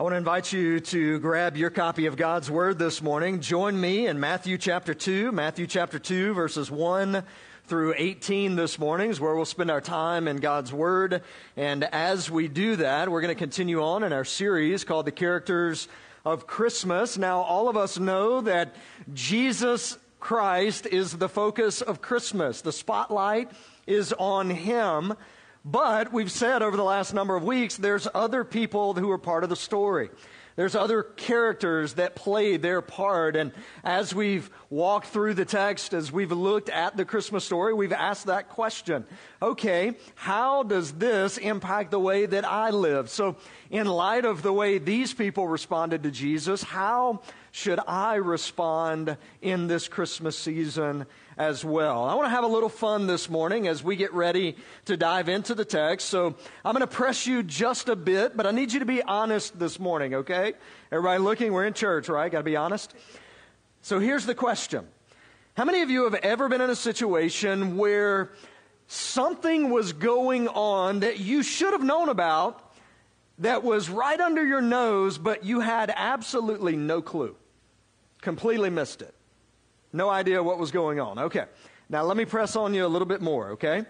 I want to invite you to grab your copy of God's Word this morning. Join me in Matthew chapter 2, verses 1 through 18 this morning is where we'll spend our time in God's Word. And as we do that, we're going to continue on in our series called The Characters of Christmas. Now, all of us know that Jesus Christ is the focus of Christmas. The spotlight is on Him. But we've said over the last number of weeks, there's other people who are part of the story. There's other characters that play their part. And as we've walked through the text, as we've looked at the Christmas story, we've asked that question. Okay, how does this impact the way that I live? So in light of the way these people responded to Jesus, how should I respond in this Christmas season as well? I want to have a little fun this morning as we get ready to dive into the text. So I'm going to press you just a bit, but I need you to be honest this morning, okay? Everybody looking, we're in church, right? Got to be honest. So here's the question. How many of you have ever been in a situation where something was going on that you should have known about that was right under your nose, but you had absolutely no clue? Completely missed it. No idea what was going on. Okay, now let me press on you a little bit more, okay?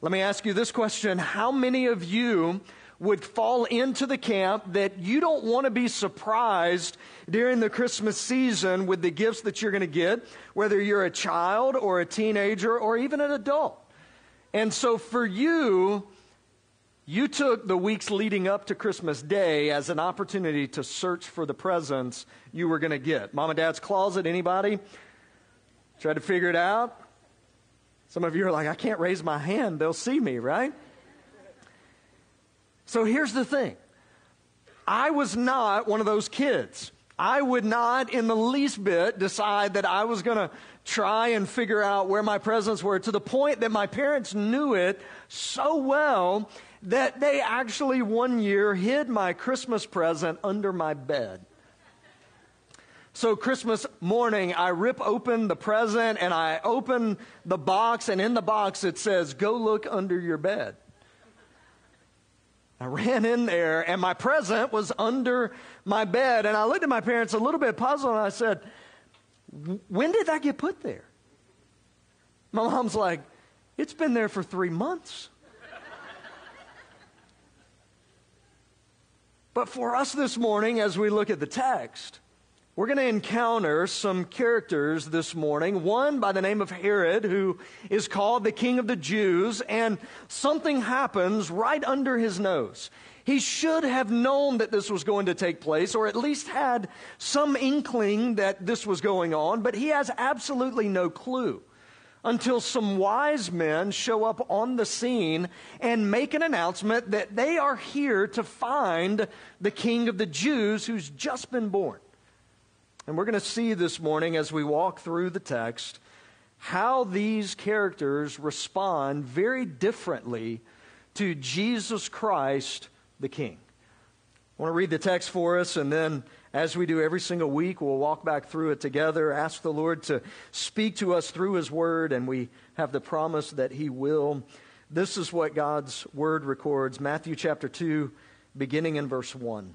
Let me ask you this question. How many of you would fall into the camp that you don't want to be surprised during the Christmas season with the gifts that you're going to get, whether you're a child or a teenager or even an adult? And so for you, you took the weeks leading up to Christmas Day as an opportunity to search for the presents you were going to get. Mom and Dad's closet, anybody? Tried to figure it out? Some of you are like, I can't raise my hand. They'll see me, right? So here's the thing. I was not one of those kids. I would not in the least bit decide that I was going to try and figure out where my presents were, to the point that my parents knew it so well that they actually one year hid my Christmas present under my bed. So Christmas morning, I rip open the present and I open the box, and in the box it says, "Go look under your bed." I ran in there and my present was under my bed, and I looked at my parents a little bit puzzled and I said, "When did that get put there?" My mom's like, "It's been there for 3 months." But for us this morning, as we look at the text, we're going to encounter some characters this morning. One by the name of Herod, who is called the King of the Jews, and something happens right under his nose. He should have known that this was going to take place, or at least had some inkling that this was going on, but he has absolutely no clue until some wise men show up on the scene and make an announcement that they are here to find the King of the Jews who's just been born. And we're going to see this morning as we walk through the text how these characters respond very differently to Jesus Christ the King. I want to read the text for us, and then as we do every single week, we'll walk back through it together, ask the Lord to speak to us through His Word, and we have the promise that He will. This is what God's Word records, Matthew chapter 2, beginning in verse 1.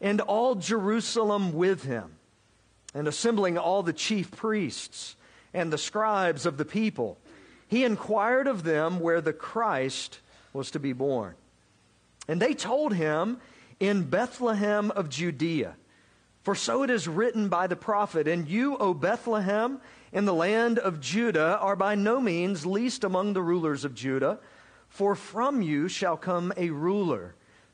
and all Jerusalem with him. And assembling all the chief priests and the scribes of the people, he inquired of them where the Christ was to be born. And they told him, "In Bethlehem of Judea, for so it is written by the prophet, and you, O Bethlehem, in the land of Judah, are by no means least among the rulers of Judah, for from you shall come a ruler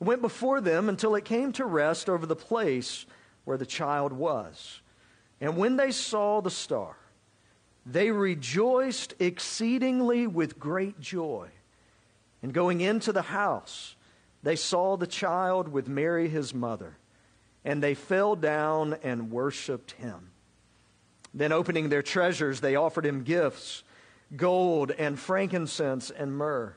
went before them until it came to rest over the place where the child was. And when they saw the star, they rejoiced exceedingly with great joy. And going into the house, they saw the child with Mary his mother, and they fell down and worshipped him. Then opening their treasures, they offered him gifts, gold and frankincense and myrrh.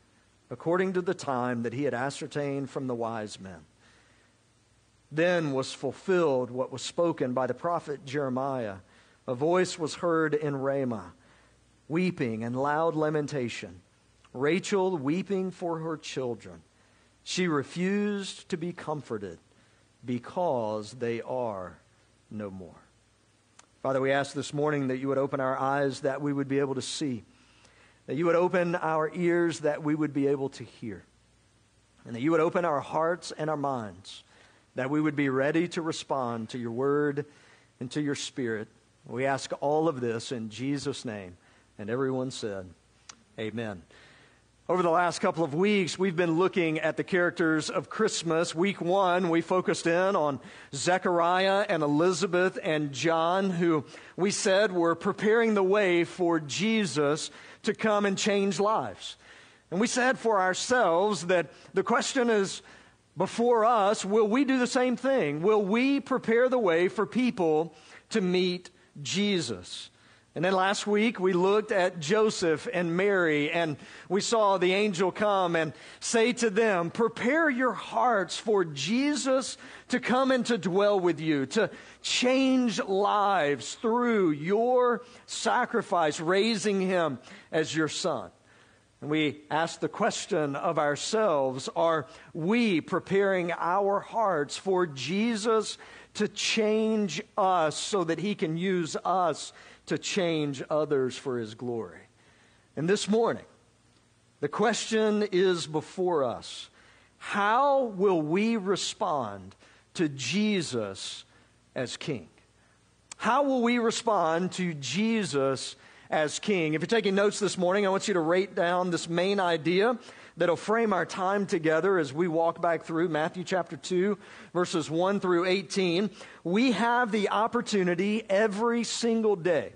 according to the time that he had ascertained from the wise men. Then was fulfilled what was spoken by the prophet Jeremiah. A voice was heard in Ramah, weeping and loud lamentation, Rachel weeping for her children. She refused to be comforted because they are no more. Father, we ask this morning that you would open our eyes that we would be able to see, that you would open our ears that we would be able to hear, and that you would open our hearts and our minds that we would be ready to respond to your word and to your spirit. We ask all of this in Jesus' name. And everyone said, amen. Over the last couple of weeks, we've been looking at the characters of Christmas. Week one, we focused in on Zechariah and Elizabeth and John, who we said were preparing the way for Jesus to come and change lives. And we said for ourselves that the question is, before us, will we do the same thing? Will we prepare the way for people to meet Jesus? And then last week, we looked at Joseph and Mary, and we saw the angel come and say to them, "Prepare your hearts for Jesus to come and to dwell with you, to change lives through your sacrifice, raising him as your son." And we ask the question of ourselves, are we preparing our hearts for Jesus to change us so that he can use us to change others for his glory? And this morning, the question is before us. How will we respond to Jesus as King? How will we respond to Jesus as King? If you're taking notes this morning, I want you to write down this main idea that'll frame our time together as we walk back through Matthew chapter 2, verses 1 through 18. We have the opportunity every single day,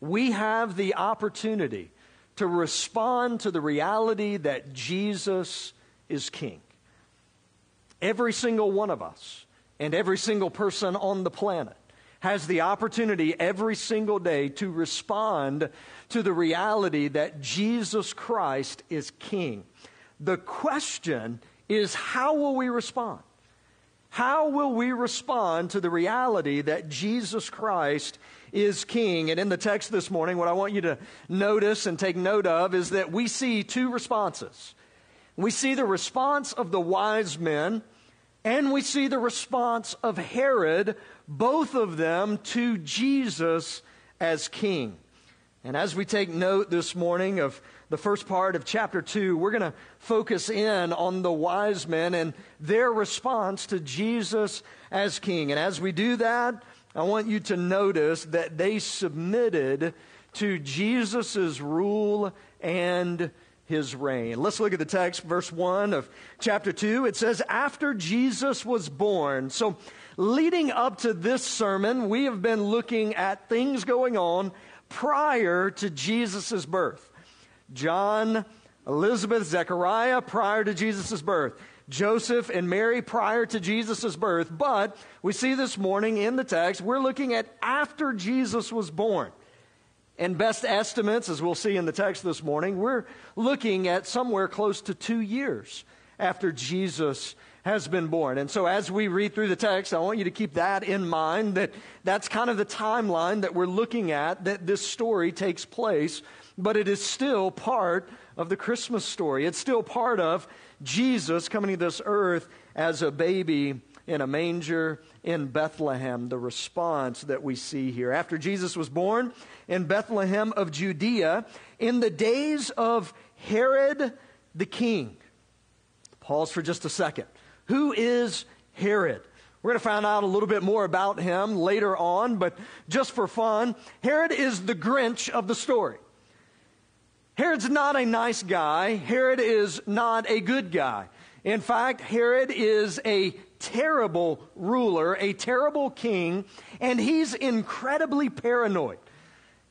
we have the opportunity to respond to the reality that Jesus is King. Every single one of us and every single person on the planet has the opportunity every single day to respond to the reality that Jesus Christ is King. The question is, how will we respond? How will we respond to the reality that Jesus Christ is King? And in the text this morning, what I want you to notice and take note of is that we see two responses. We see the response of the wise men, and we see the response of Herod, both of them to Jesus as King. And as we take note this morning of the first part of chapter 2, we're going to focus in on the wise men and their response to Jesus as King. And as we do that, I want you to notice that they submitted to Jesus' rule and his reign. Let's look at the text, verse 1 of chapter 2. It says, "After Jesus was born." So Leading up to this sermon, we have been looking at things going on prior to Jesus' birth. John, Elizabeth, Zechariah, prior to Jesus' birth. Joseph and Mary prior to Jesus' birth. But we see this morning in the text, we're looking at after Jesus was born. And best estimates, as we'll see in the text this morning, we're looking at somewhere close to 2 years after Jesus has been born. And so as we read through the text, I want you to keep that in mind, that that's kind of the timeline that we're looking at, that this story takes place, but it is still part of the Christmas story. It's still part of Jesus coming to this earth as a baby in a manger in Bethlehem, the response that we see here. After Jesus was born in Bethlehem of Judea, in the days of Herod the king. Pause for just a second. Who is Herod? We're going to find out a little bit more about him later on, but just for fun, Herod is the Grinch of the story. Herod's not a nice guy. Herod is not a good guy. In fact, Herod is a terrible ruler, a terrible king, and he's incredibly paranoid.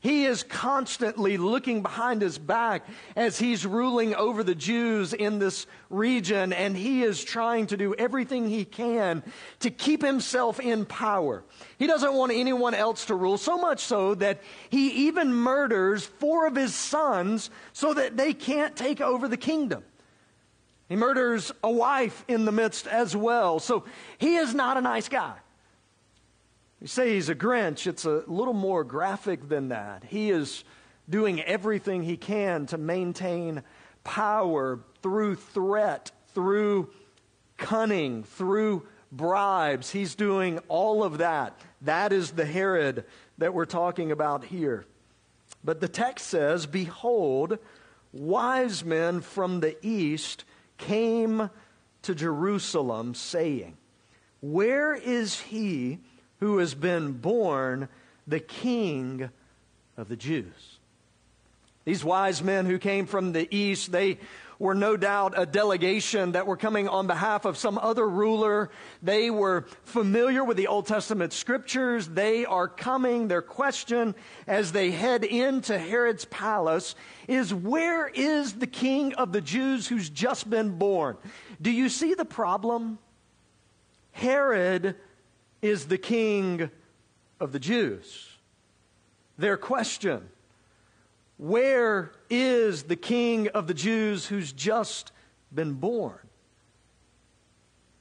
He is constantly looking behind his back as he's ruling over the Jews in this region, and he is trying to do everything he can to keep himself in power. He doesn't want anyone else to rule, so much so that he even murders 4 of his sons so that they can't take over the kingdom. He murders a wife in the midst as well. So he is not a nice guy. You say he's a Grinch. It's a little more graphic than that. He is doing everything he can to maintain power through threat, through cunning, through bribes. He's doing all of that. That is the Herod that we're talking about here. But the text says, "Behold, wise men from the east came to Jerusalem, saying, 'Where is he who has been born the King of the Jews?'" These wise men who came from the east, they were no doubt a delegation that were coming on behalf of some other ruler. They were familiar with the Old Testament scriptures. They are coming. Their question as they head into Herod's palace is, "Where is the King of the Jews who's just been born?" Do you see the problem? Herod is the king of the Jews. Their question, "Where is the King of the Jews who's just been born?"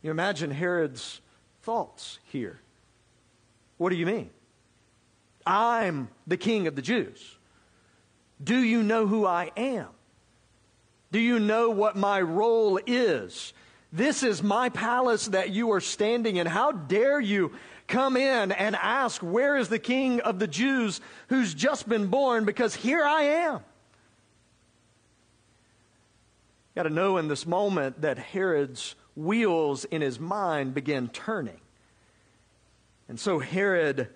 You imagine Herod's thoughts here. What do you mean? I'm the King of the Jews. Do you know who I am? Do you know what my role is? This is my palace that you are standing in. How dare you come in and ask, "Where is the King of the Jews who's just been born?" Because here I am. Got to know in this moment that Herod's wheels in his mind begin turning. And so Herod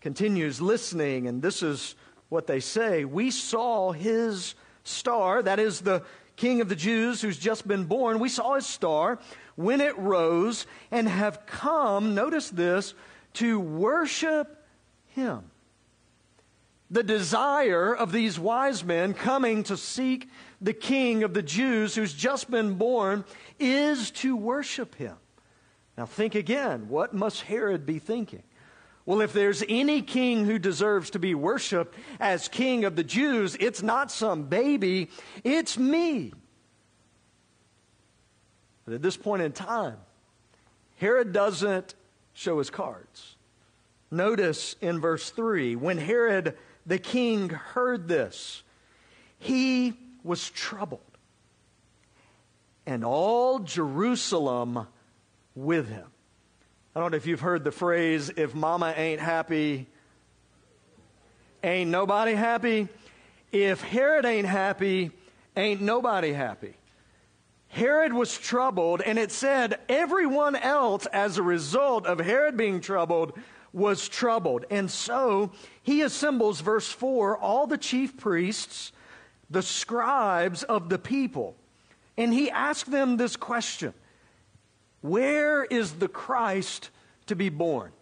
continues listening, and this is what they say. "We saw his star," that is the King of the Jews who's just been born, "we saw his star when it rose and have come," notice this, "to worship him." The desire of these wise men coming to seek the King of the Jews who's just been born is to worship him. Now think again, what must Herod be thinking? Well, if there's any king who deserves to be worshiped as King of the Jews, it's not some baby, it's me. But at this point in time, Herod doesn't show his cards. Notice in verse 3, "When Herod the king heard this, he was troubled, and all Jerusalem with him." I don't know if you've heard the phrase, "If mama ain't happy, ain't nobody happy." If Herod ain't happy, ain't nobody happy. Herod was troubled, and it said everyone else as a result of Herod being troubled was troubled. And so he assembles, verse 4, all the chief priests, the scribes of the people, and he asked them this question, "Where is the Christ to be born.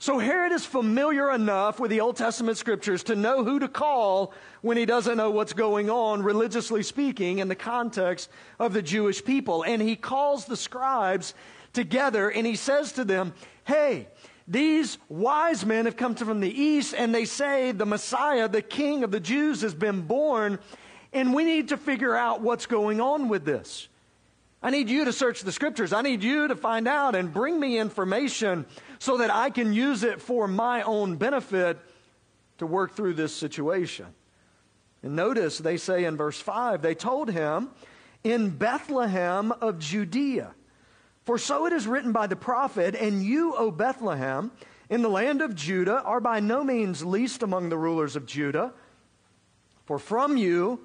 So Herod is familiar enough with the Old Testament scriptures to know who to call when he doesn't know what's going on, religiously speaking, in the context of the Jewish people. And he calls the scribes together and he says to them, "Hey, these wise men have come from the east and they say the Messiah, the King of the Jews, has been born, and we need to figure out what's going on with this. I need you to search the scriptures. I need you to find out and bring me information so that I can use it for my own benefit to work through this situation." And notice they say in verse 5, they told him, "In Bethlehem of Judea. For so it is written by the prophet, and you, O Bethlehem, in the land of Judah, are by no means least among the rulers of Judah. For from you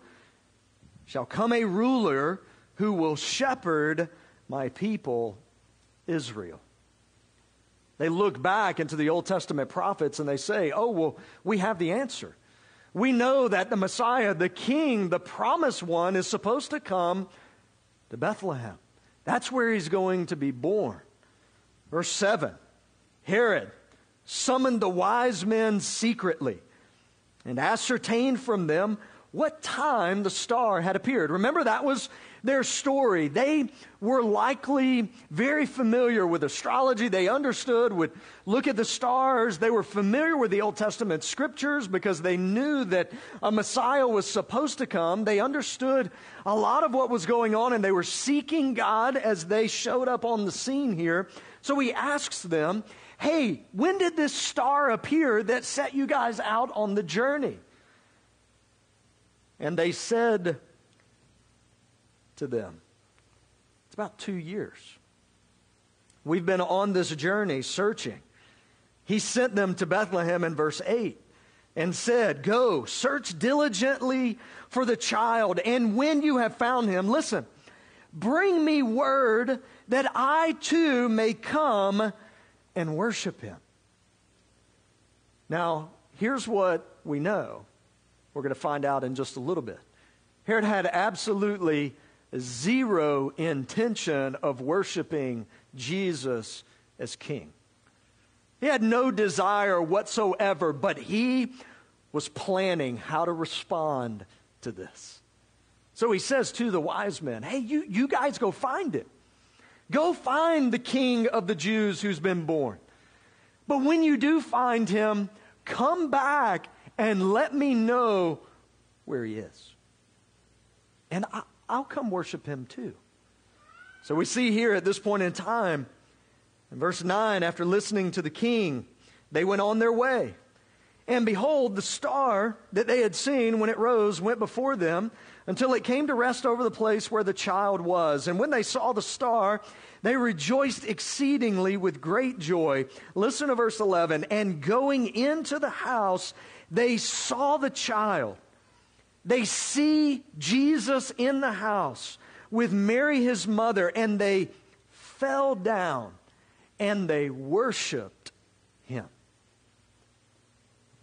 shall come a ruler who will shepherd my people Israel." They look back into the Old Testament prophets and they say, "Oh, well, we have the answer. We know that the Messiah, the King, the promised one, is supposed to come to Bethlehem. That's where he's going to be born." Verse 7, Herod summoned the wise men secretly and ascertained from them what time the star had appeared. Remember, that was their story. They were likely very familiar with astrology. They understood, would look at the stars. They were familiar with the Old Testament scriptures because they knew that a Messiah was supposed to come. They understood a lot of what was going on, and they were seeking God as they showed up on the scene here. So he asks them, "Hey, when did this star appear that set you guys out on the journey?" And they said to them, "It's about 2 years. We've been on this journey searching." He sent them to Bethlehem in verse 8 and said, "Go, search diligently for the child, and when you have found him, listen, bring me word that I too may come and worship him." Now, here's what we know. We're going to find out in just a little bit. Herod had absolutely zero intention of worshiping Jesus as king. He had no desire whatsoever, but he was planning how to respond to this. So he says to the wise men, "Hey, you guys go find it. Go find the King of the Jews who's been born. But when you do find him, come back and let me know where he is. And I'll come worship him too." So we see here at this point in time, in verse 9, after listening to the king, they went on their way. And behold, the star that they had seen when it rose went before them until it came to rest over the place where the child was. And when they saw the star, they rejoiced exceedingly with great joy. Listen to verse 11. And going into the house, they saw the child. They see Jesus in the house with Mary his mother, and they fell down and they worshiped him.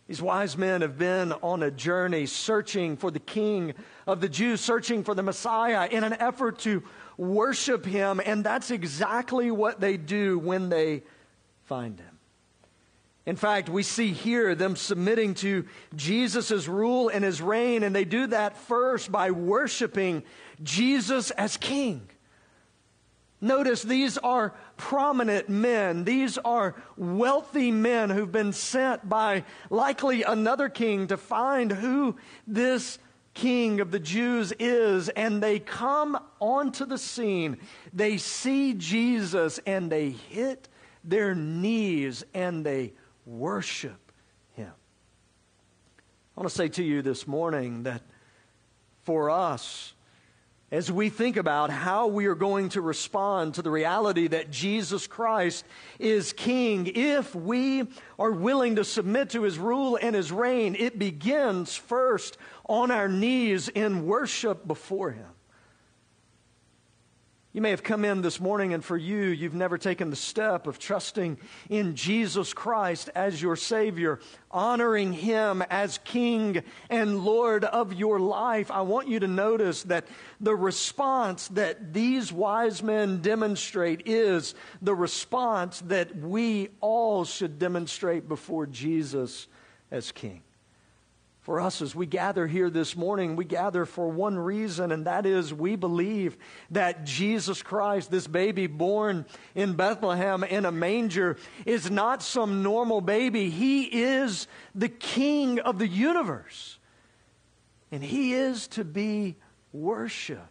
These wise men have been on a journey searching for the King of the Jews, searching for the Messiah in an effort to worship him, and that's exactly what they do when they find him. In fact, we see here them submitting to Jesus' rule and his reign, and they do that first by worshiping Jesus as king. Notice these are prominent men. These are wealthy men who've been sent by likely another king to find who this King of the Jews is, and they come onto the scene. They see Jesus, and they hit their knees, and they worship him. I want to say to you this morning that for us, as we think about how we are going to respond to the reality that Jesus Christ is king, if we are willing to submit to his rule and his reign, it begins first on our knees in worship before him. You may have come in this morning, and for you, you've never taken the step of trusting in Jesus Christ as your Savior, honoring Him as King and Lord of your life. I want you to notice that the response that these wise men demonstrate is the response that we all should demonstrate before Jesus as King. For us, as we gather here this morning, we gather for one reason, and that is we believe that Jesus Christ, this baby born in Bethlehem in a manger, is not some normal baby. He is the King of the universe, and He is to be worshiped.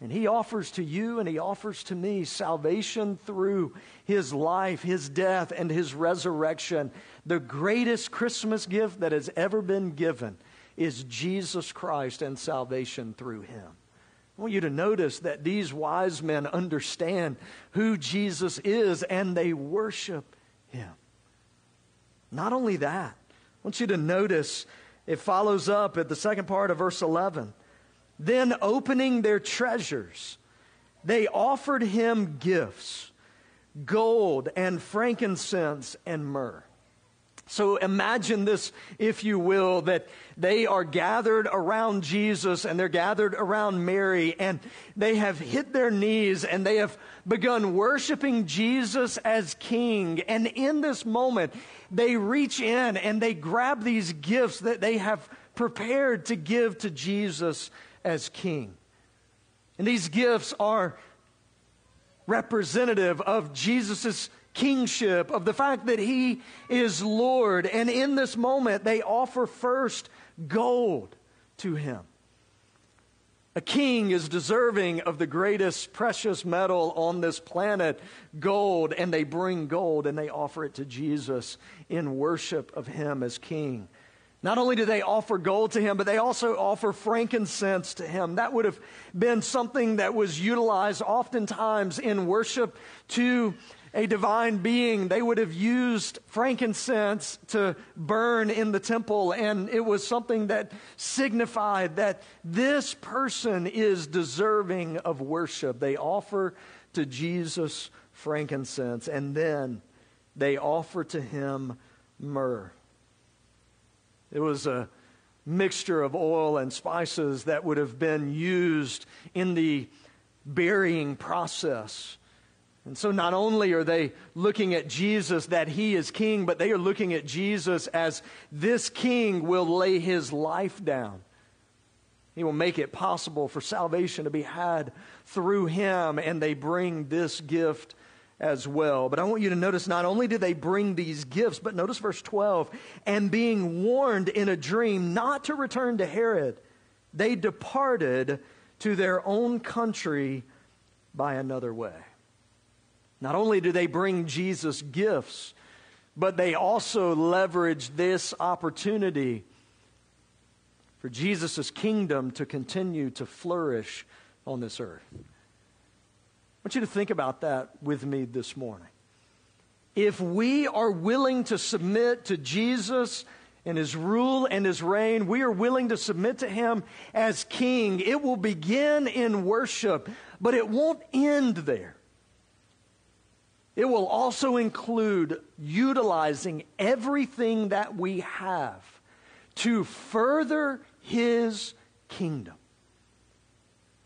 And He offers to you and He offers to me salvation through His life, His death, and His resurrection. The greatest Christmas gift that has ever been given is Jesus Christ and salvation through Him. I want you to notice that these wise men understand who Jesus is and they worship Him. Not only that, I want you to notice it follows up at the second part of verse 11. Then opening their treasures, they offered Him gifts, gold and frankincense and myrrh. So imagine this, if you will, that they are gathered around Jesus and they're gathered around Mary, and they have hit their knees and they have begun worshiping Jesus as King. And in this moment, they reach in and they grab these gifts that they have prepared to give to Jesus as King. And these gifts are representative of Jesus's kingship, of the fact that He is Lord. And in this moment, they offer first gold to Him. A king is deserving of the greatest precious metal on this planet, gold, and they bring gold and they offer it to Jesus in worship of Him as King. Not only do they offer gold to Him, but they also offer frankincense to Him. That would have been something that was utilized oftentimes in worship to a divine being. They would have used frankincense to burn in the temple, and it was something that signified that this person is deserving of worship. They offer to Jesus frankincense, and then they offer to Him myrrh. It was a mixture of oil and spices that would have been used in the burying process. And so not only are they looking at Jesus that He is King, but they are looking at Jesus as this King will lay His life down. He will make it possible for salvation to be had through Him, and they bring this gift as well. But I want you to notice, not only do they bring these gifts, but notice verse 12, and being warned in a dream not to return to Herod, they departed to their own country by another way. Not only do they bring Jesus gifts, but they also leverage this opportunity for Jesus' kingdom to continue to flourish on this earth. I want you to think about that with me this morning. If we are willing to submit to Jesus and His rule and His reign, we are willing to submit to Him as King, it will begin in worship, but it won't end there. It will also include utilizing everything that we have to further His kingdom.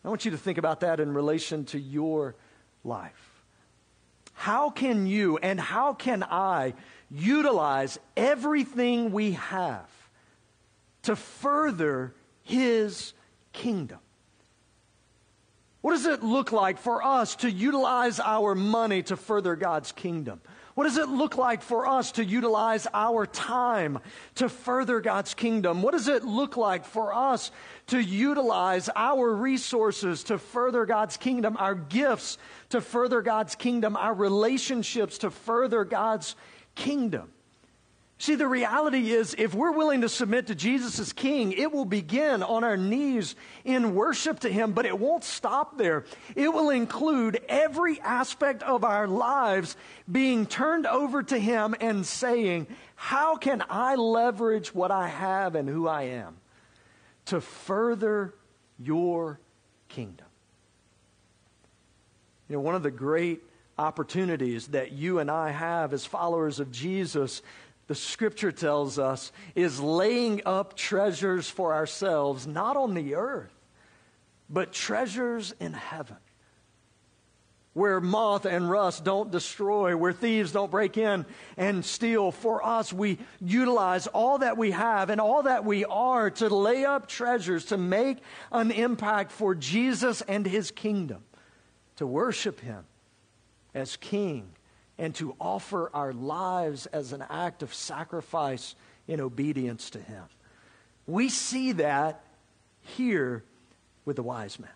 I want you to think about that in relation to your life. How can you and how can I utilize everything we have to further His kingdom? What does it look like for us to utilize our money to further God's kingdom? What does it look like for us to utilize our time to further God's kingdom? What does it look like for us to utilize our resources to further God's kingdom, our gifts to further God's kingdom, our relationships to further God's kingdom? See, the reality is, if we're willing to submit to Jesus as King, it will begin on our knees in worship to Him, but it won't stop there. It will include every aspect of our lives being turned over to Him and saying, how can I leverage what I have and who I am to further your kingdom? You know, one of the great opportunities that you and I have as followers of Jesus, the Scripture tells us, is laying up treasures for ourselves, not on the earth, but treasures in heaven, where moth and rust don't destroy, where thieves don't break in and steal. For us, we utilize all that we have and all that we are to lay up treasures, to make an impact for Jesus and His kingdom, to worship Him as King, and to offer our lives as an act of sacrifice in obedience to Him. We see that here with the wise men.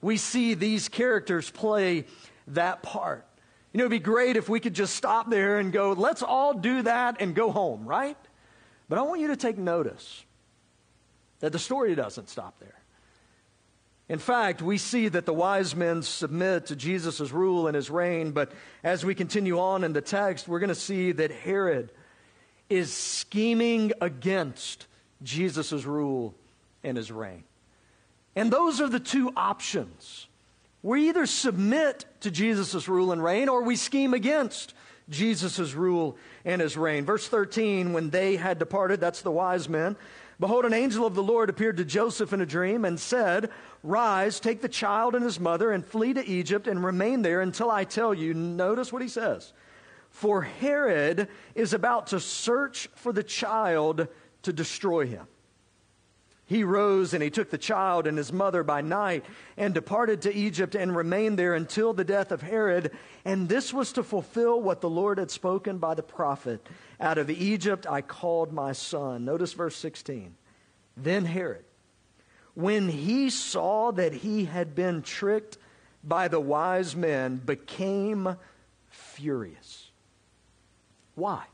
We see these characters play that part. You know, it'd be great if we could just stop there and go, let's all do that and go home, right? But I want you to take notice that the story doesn't stop there. In fact, we see that the wise men submit to Jesus' rule and His reign, but as we continue on in the text, we're going to see that Herod is scheming against Jesus' rule and His reign. And those are the two options. We either submit to Jesus' rule and reign, or we scheme against Jesus' rule and His reign. Verse 13, when they had departed, that's the wise men, behold, an angel of the Lord appeared to Joseph in a dream and said, rise, take the child and his mother and flee to Egypt and remain there until I tell you. Notice what he says. For Herod is about to search for the child to destroy him. He rose and he took the child and his mother by night and departed to Egypt and remained there until the death of Herod. And this was to fulfill what the Lord had spoken by the prophet. Out of Egypt I called my son. Notice verse 16. Then Herod, when he saw that he had been tricked by the wise men, became furious. Why?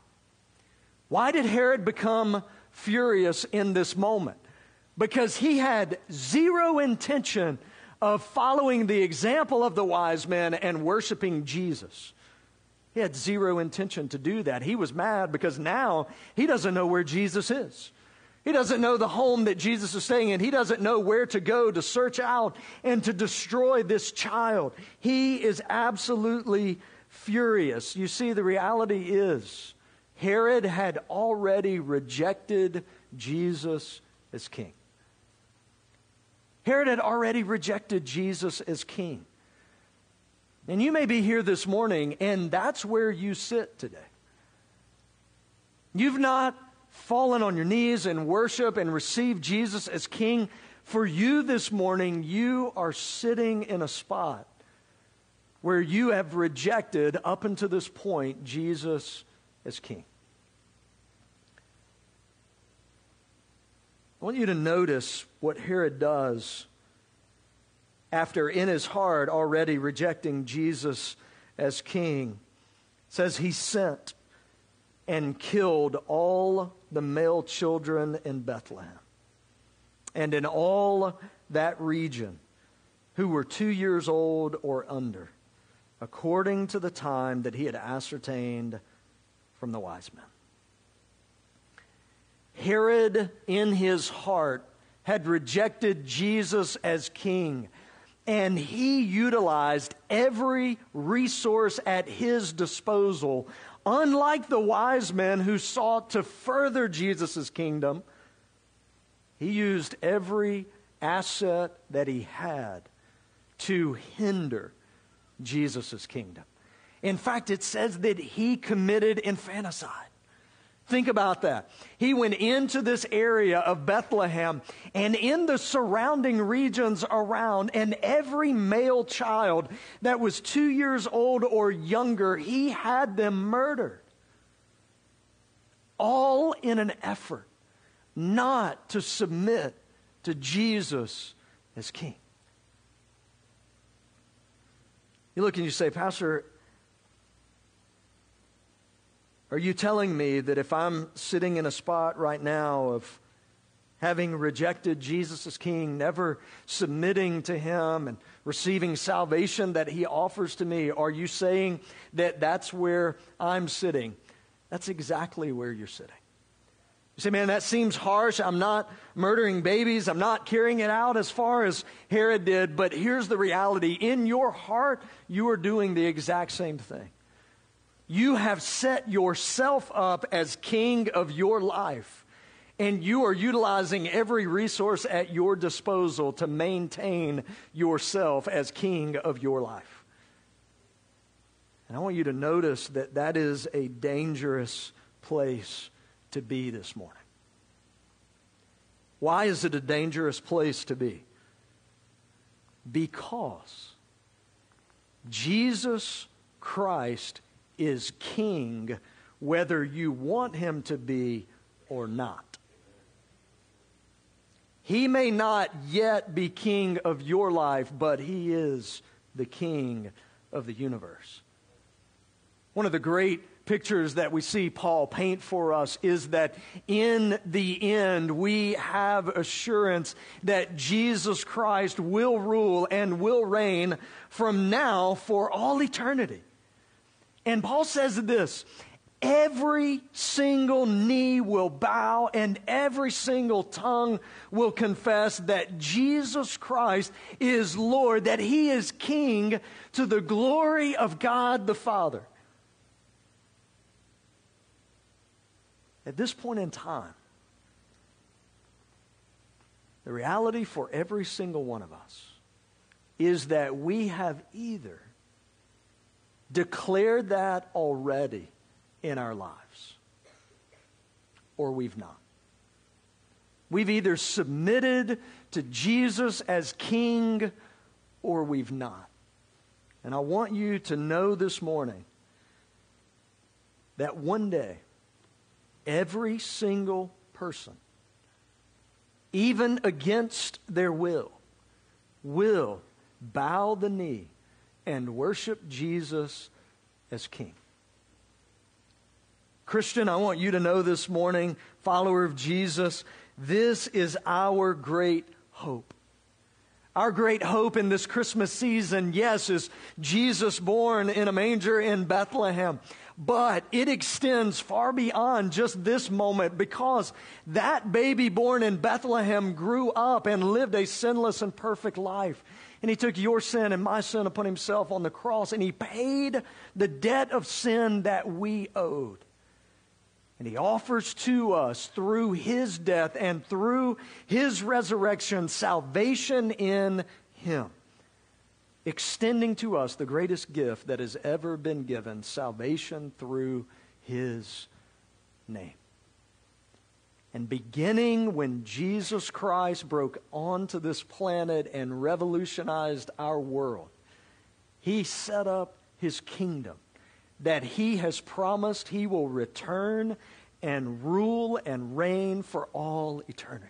Why did Herod become furious in this moment? Because he had zero intention of following the example of the wise men and worshiping Jesus. He had zero intention to do that. He was mad because now he doesn't know where Jesus is. He doesn't know the home that Jesus is staying in. He doesn't know where to go to search out and to destroy this child. He is absolutely furious. You see, the reality is Herod had already rejected Jesus as king. Herod had already rejected Jesus as king. And you may be here this morning, and that's where you sit today. You've not fallen on your knees in worship and received Jesus as king. For you this morning, you are sitting in a spot where you have rejected, up until this point, Jesus as king. I want you to notice what Herod does after, in his heart, already rejecting Jesus as king. It says he sent and killed all the male children in Bethlehem and in all that region who were 2 years old or under, according to the time that he had ascertained from the wise men. Herod, in his heart, had rejected Jesus as king, and he utilized every resource at his disposal, unlike the wise men who sought to further Jesus' kingdom. He used every asset that he had to hinder Jesus' kingdom. In fact, it says that he committed infanticide. Think about that. He went into this area of Bethlehem and in the surrounding regions around, and every male child that was 2 years old or younger, he had them murdered. All in an effort not to submit to Jesus as king. You look and you say, Pastor, are you telling me that if I'm sitting in a spot right now of having rejected Jesus as king, never submitting to him and receiving salvation that he offers to me, are you saying that that's where I'm sitting? That's exactly where you're sitting. You say, man, that seems harsh. I'm not murdering babies. I'm not carrying it out as far as Herod did. But here's the reality. In your heart, you are doing the exact same thing. You have set yourself up as king of your life. And you are utilizing every resource at your disposal to maintain yourself as king of your life. And I want you to notice that that is a dangerous place to be this morning. Why is it a dangerous place to be? Because Jesus Christ is king whether you want him to be or not. He may not yet be king of your life, but he is the king of the universe. One of the great pictures that we see Paul paint for us is that in the end we have assurance that Jesus Christ will rule and will reign from now for all eternity. And Paul says this, every single knee will bow and every single tongue will confess that Jesus Christ is Lord, that he is king to the glory of God the Father. At this point in time, the reality for every single one of us is that we have either declared that already in our lives or we've not. We've either submitted to Jesus as king or we've not. And I want you to know this morning that one day, every single person, even against their will bow the knee and worship Jesus as king. Christian, I want you to know this morning, follower of Jesus, this is our great hope. Our great hope in this Christmas season, yes, is Jesus born in a manger in Bethlehem. But it extends far beyond just this moment because that baby born in Bethlehem grew up and lived a sinless and perfect life. And he took your sin and my sin upon himself on the cross and he paid the debt of sin that we owed. And he offers to us through his death and through his resurrection salvation in him, extending to us the greatest gift that has ever been given, salvation through his name. And beginning when Jesus Christ broke onto this planet and revolutionized our world, he set up his kingdom that he has promised he will return and rule and reign for all eternity.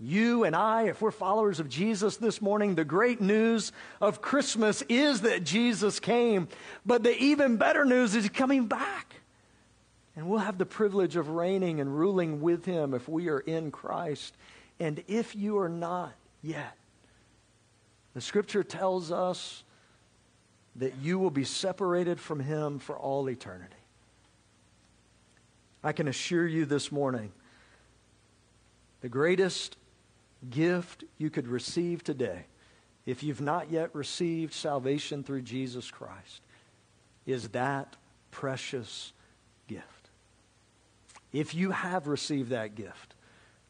You and I, if we're followers of Jesus this morning, the great news of Christmas is that Jesus came. But the even better news is he's coming back. And we'll have the privilege of reigning and ruling with him if we are in Christ. And if you are not yet, the scripture tells us that you will be separated from him for all eternity. I can assure you this morning, the greatest gift you could receive today, if you've not yet received salvation through Jesus Christ, is that precious gift. If you have received that gift,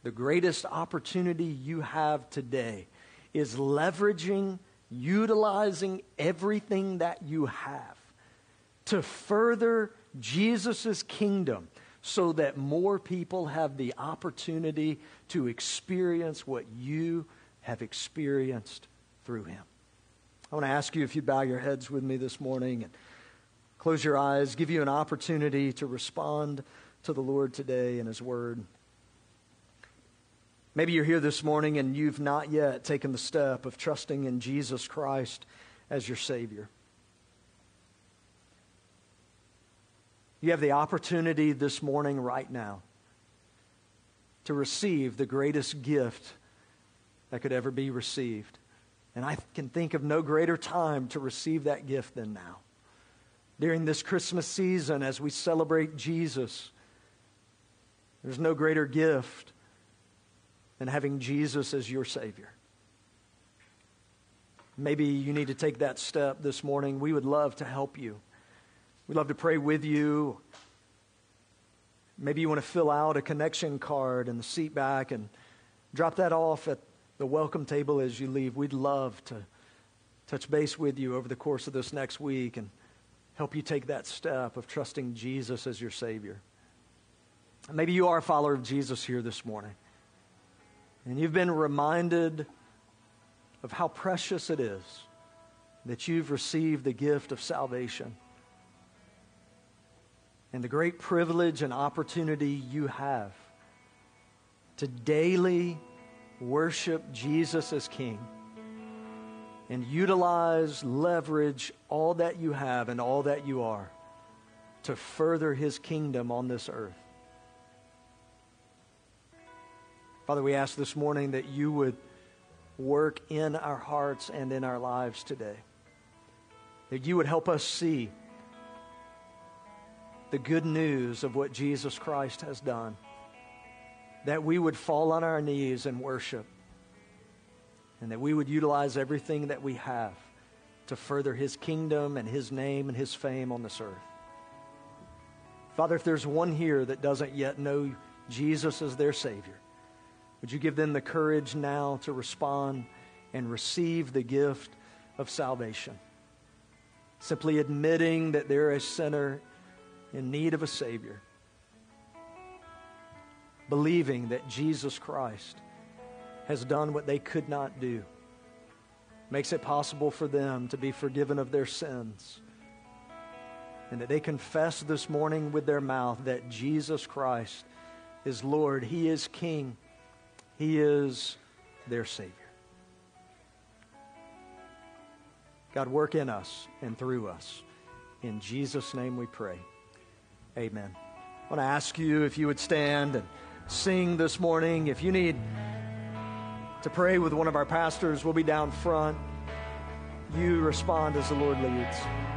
the greatest opportunity you have today is leveraging, utilizing everything that you have to further Jesus' kingdom so that more people have the opportunity to experience what you have experienced through him. I want to ask you if you bow your heads with me this morning and close your eyes, give you an opportunity to respond to the Lord today and his word. Maybe you're here this morning and you've not yet taken the step of trusting in Jesus Christ as your Savior. You have the opportunity this morning right now to receive the greatest gift that could ever be received. And I can think of no greater time to receive that gift than now. During this Christmas season, as we celebrate Jesus, There's no greater gift than having Jesus as your Savior. Maybe you need to take that step this morning. We would love to help you. We'd love to pray with you. Maybe you want to fill out a connection card in the seat back and drop that off at the welcome table as you leave. We'd love to touch base with you over the course of this next week and help you take that step of trusting Jesus as your Savior. Maybe you are a follower of Jesus here this morning, and you've been reminded of how precious it is that you've received the gift of salvation and the great privilege and opportunity you have to daily worship Jesus as King and utilize, leverage all that you have and all that you are to further His kingdom on this earth. Father, we ask this morning that you would work in our hearts and in our lives today, that you would help us see the good news of what Jesus Christ has done, that we would fall on our knees and worship, and that we would utilize everything that we have to further His kingdom and His name and His fame on this earth. Father, if there's one here that doesn't yet know Jesus as their Savior, would you give them the courage now to respond and receive the gift of salvation, simply admitting that they're a sinner in need of a Savior, believing that Jesus Christ has done what they could not do, makes it possible for them to be forgiven of their sins, and that they confess this morning with their mouth that Jesus Christ is Lord, He is King, He is their Savior. God, work in us and through us. In Jesus' name we pray. Amen. I want to ask you if you would stand and sing this morning. If you need to pray with one of our pastors, we'll be down front. You respond as the Lord leads.